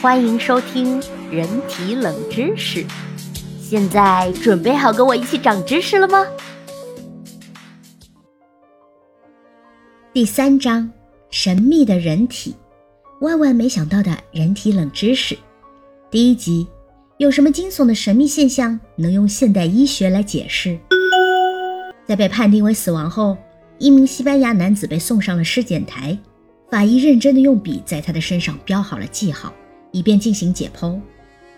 欢迎收听人体冷知识，现在准备好跟我一起长知识了吗？第3章，神秘的人体，万万没想到的人体冷知识。第1集，有什么惊悚的神秘现象能用现代医学来解释？在被判定为死亡后，一名西班牙男子被送上了尸检台，法医认真的用笔在他的身上标好了记号，以便进行解剖。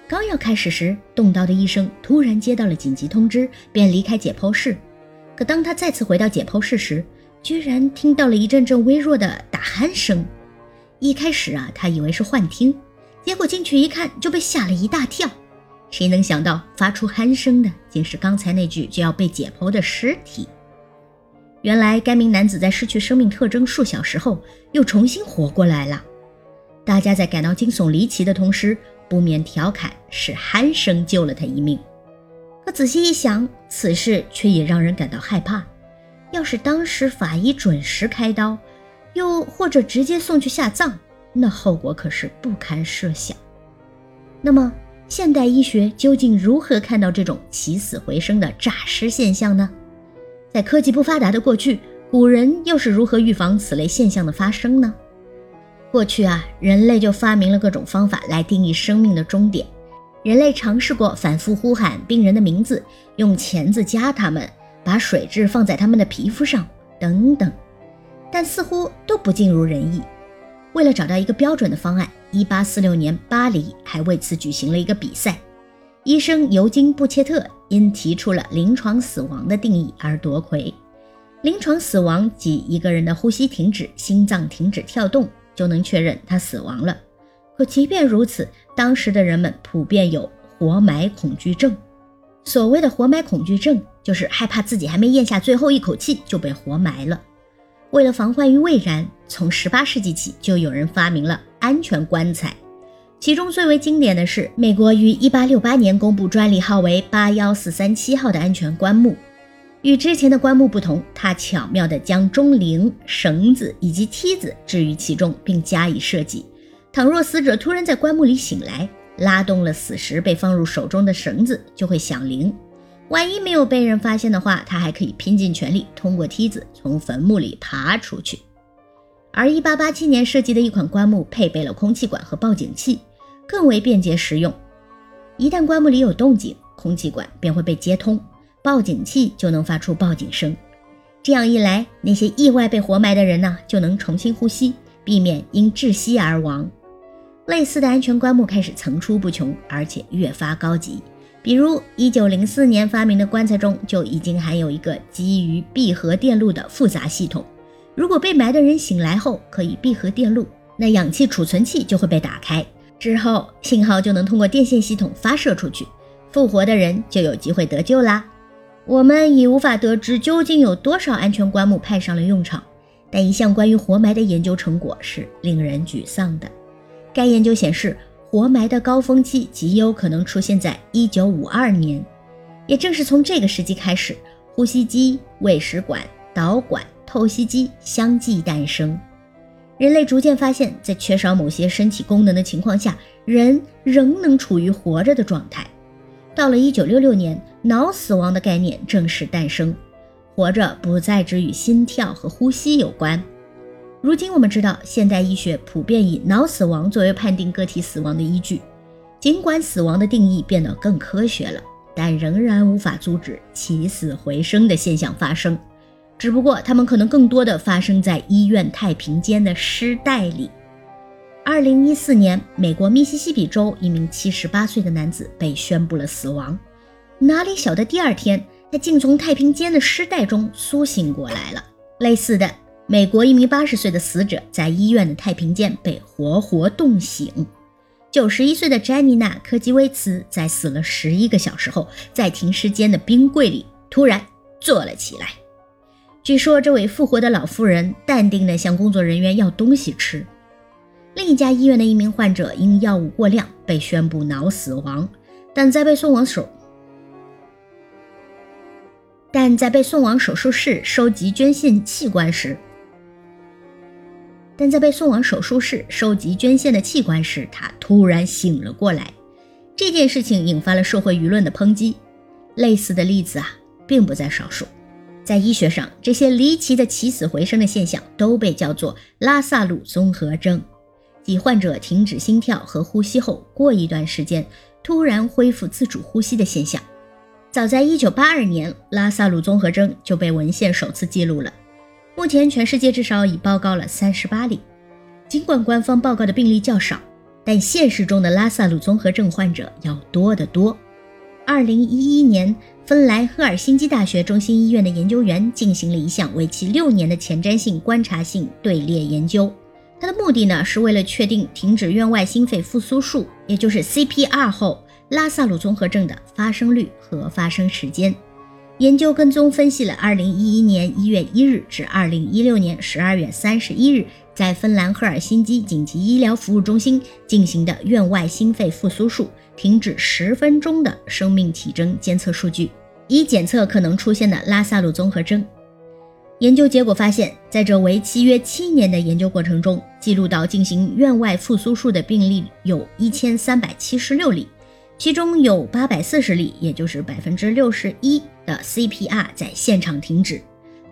刚要开始时，动刀的医生突然接到了紧急通知，便离开解剖室。可当他再次回到解剖室时，居然听到了一阵阵微弱的打鼾声。一开始他以为是幻听，结果进去一看就被吓了一大跳。谁能想到发出鼾声的竟是刚才那具就要被解剖的尸体。原来该名男子在失去生命特征数小时后又重新活过来了。大家在感到惊悚离奇的同时，不免调侃是鼾声救了他一命。可仔细一想，此事却也让人感到害怕。要是当时法医准时开刀，又或者直接送去下葬，那后果可是不堪设想。那么现代医学究竟如何看到这种起死回生的诈尸现象呢？在科技不发达的过去，古人又是如何预防此类现象的发生呢？过去人类就发明了各种方法来定义生命的终点。人类尝试过反复呼喊病人的名字，用钳子夹他们，把水蛭放在他们的皮肤上等等，但似乎都不尽如人意。为了找到一个标准的方案，1846年巴黎还为此举行了一个比赛。医生尤金·布切特因提出了临床死亡的定义而夺魁。临床死亡即一个人的呼吸停止，心脏停止跳动，就能确认他死亡了。可即便如此，当时的人们普遍有活埋恐惧症。所谓的活埋恐惧症，就是害怕自己还没咽下最后一口气就被活埋了。为了防患于未然，从18世纪起就有人发明了安全棺材。其中最为经典的是美国于1868年公布专利号为81437号的安全棺木。与之前的棺木不同，它巧妙地将钟铃、绳子以及梯子置于其中，并加以设计。倘若死者突然在棺木里醒来，拉动了死时被放入手中的绳子，就会响铃。万一没有被人发现的话，他还可以拼尽全力通过梯子从坟墓里爬出去。而1887年设计的一款棺木配备了空气管和报警器，更为便捷实用。一旦棺木里有动静，空气管便会被接通，报警器就能发出报警声。这样一来，那些意外被活埋的人就能重新呼吸，避免因窒息而亡。类似的安全棺木开始层出不穷，而且越发高级。比如1904年发明的棺材中就已经含有一个基于闭合电路的复杂系统。如果被埋的人醒来后可以闭合电路，那氧气储存器就会被打开，之后信号就能通过电线系统发射出去，复活的人就有机会得救啦。我们已无法得知究竟有多少安全棺木派上了用场，但一项关于活埋的研究成果是令人沮丧的。该研究显示，活埋的高峰期极有可能出现在1952年。也正是从这个时期开始，呼吸机、胃食管、导管、透析机相继诞生。人类逐渐发现，在缺少某些身体功能的情况下，人仍能处于活着的状态。到了1966年，脑死亡的概念正式诞生，活着不再只与心跳和呼吸有关。如今我们知道，现代医学普遍以脑死亡作为判定个体死亡的依据。尽管死亡的定义变得更科学了，但仍然无法阻止起死回生的现象发生。只不过它们可能更多地发生在医院太平间的尸袋里。2014年，美国密西西比州一名78岁的男子被宣布了死亡。哪里晓得第二天，他竟从太平间的尸袋中苏醒过来了。类似的，美国一名80岁的死者在医院的太平间被活活冻醒。91岁的詹妮娜·科基威茨在死了11个小时后，在停尸间的冰柜里突然坐了起来。据说这位复活的老妇人淡定地向工作人员要东西吃。另一家医院的一名患者因药物过量被宣布脑死亡，但在被送往手术室收集捐献器官时，但在被送往手术室收集捐献的器官时，他突然醒了过来。这件事情引发了社会舆论的抨击。类似的例子并不在少数。在医学上，这些离奇的起死回生的现象都被叫做拉萨鲁综合征，即患者停止心跳和呼吸后，过一段时间突然恢复自主呼吸的现象。早在1982年，拉萨鲁综合征就被文献首次记录了。目前全世界至少已报告了38例。尽管官方报告的病例较少，但现实中的拉萨鲁综合症患者要多得多。2011年，芬兰赫尔辛基大学中心医院的研究员进行了一项为期6年的前瞻性观察性队列研究。它的目的是为了确定停止院外心肺复苏术，也就是 CPR 后拉萨鲁综合症的发生率和发生时间。研究跟踪分析了2011年1月1日至2016年12月31日在芬兰赫尔辛基紧急医疗服务中心进行的院外心肺复苏术停止10分钟的生命体征监测数据，以检测可能出现的拉萨鲁综合征。研究结果发现，在这为期约7年的研究过程中，记录到进行院外复苏术的病例有1376例，其中有840例，也就是 61% 的 CPR 在现场停止。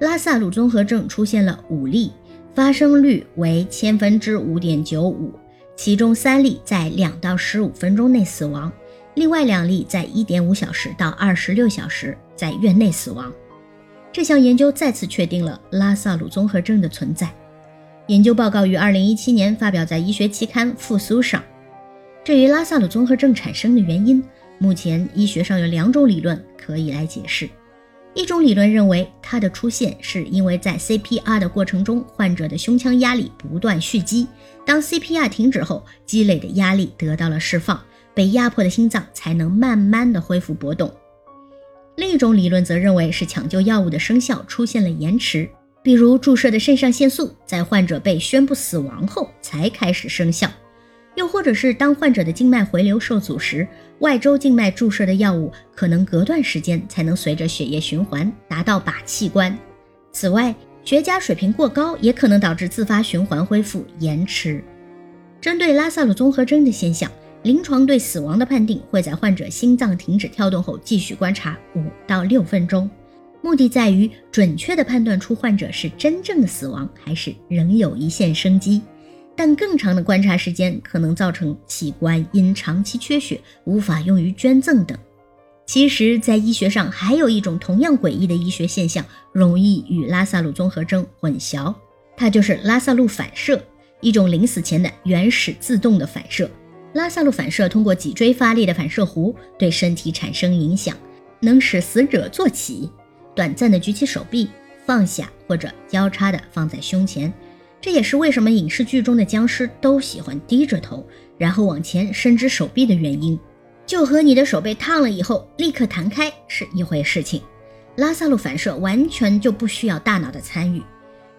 拉萨鲁综合症出现了5例，发生率为 5.95%， 其中3例在2到15分钟内死亡，另外2例在 1.5 小时到26小时在院内死亡。这项研究再次确定了拉萨鲁综合症的存在。研究报告于2017年发表在医学期刊《复苏》上。至于拉萨鲁综合症产生的原因，目前医学上有2种理论可以来解释。一种理论认为，它的出现是因为在 CPR 的过程中，患者的胸腔压力不断蓄积，当 CPR 停止后，积累的压力得到了释放，被压迫的心脏才能慢慢的恢复搏动。另一种理论则认为是抢救药物的生效出现了延迟，比如注射的肾上腺素在患者被宣布死亡后才开始生效，又或者是当患者的静脉回流受阻时，外周静脉注射的药物可能隔段时间才能随着血液循环达到靶器官。此外，血钾水平过高也可能导致自发循环恢复延迟。针对拉萨鲁综合征的现象，临床对死亡的判定会在患者心脏停止跳动后继续观察5到6分钟，目的在于准确地判断出患者是真正的死亡还是仍有一线生机。但更长的观察时间可能造成器官因长期缺血无法用于捐赠等。其实在医学上还有一种同样诡异的医学现象容易与拉萨鲁综合征混淆，它就是拉萨路反射，一种临死前的原始自动的反射。拉萨路反射通过脊椎发力的反射弧对身体产生影响，能使死者坐起，短暂的举起手臂，放下或者交叉的放在胸前。这也是为什么影视剧中的僵尸都喜欢低着头，然后往前伸直手臂的原因。就和你的手被烫了以后立刻弹开是一回事情，拉萨路反射完全就不需要大脑的参与。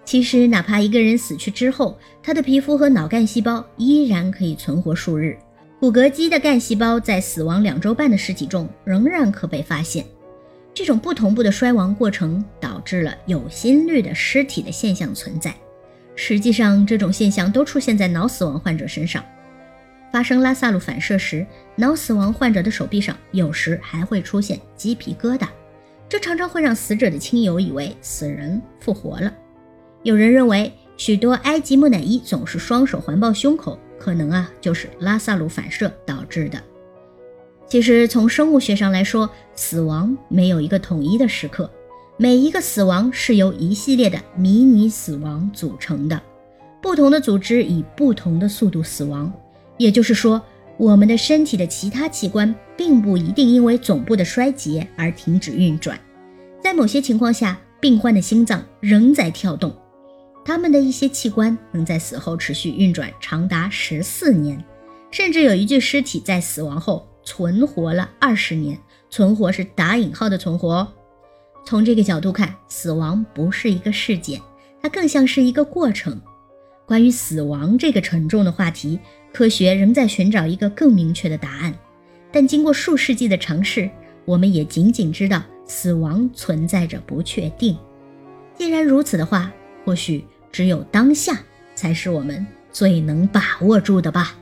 其实哪怕一个人死去之后，他的皮肤和脑干细胞依然可以存活数日，骨骼肌的干细胞在死亡2周半的尸体中仍然可被发现。这种不同步的衰亡过程导致了有心率的尸体的现象存在。实际上，这种现象都出现在脑死亡患者身上。发生拉萨鲁反射时，脑死亡患者的手臂上有时还会出现鸡皮疙瘩，这常常会让死者的亲友以为死人复活了。有人认为，许多埃及木乃伊总是双手环抱胸口，可能就是拉萨鲁反射导致的。其实从生物学上来说，死亡没有一个统一的时刻。每一个死亡是由一系列的迷你死亡组成的，不同的组织以不同的速度死亡。也就是说，我们的身体的其他器官并不一定因为总部的衰竭而停止运转，在某些情况下，病患的心脏仍在跳动，他们的一些器官能在死后持续运转长达14年，甚至有一具尸体在死亡后存活了20年，存活是打引号的存活。从这个角度看，死亡不是一个事件，它更像是一个过程。关于死亡这个沉重的话题，科学仍在寻找一个更明确的答案。但经过数世纪的尝试，我们也仅仅知道死亡存在着不确定。既然如此的话，或许只有当下才是我们最能把握住的吧。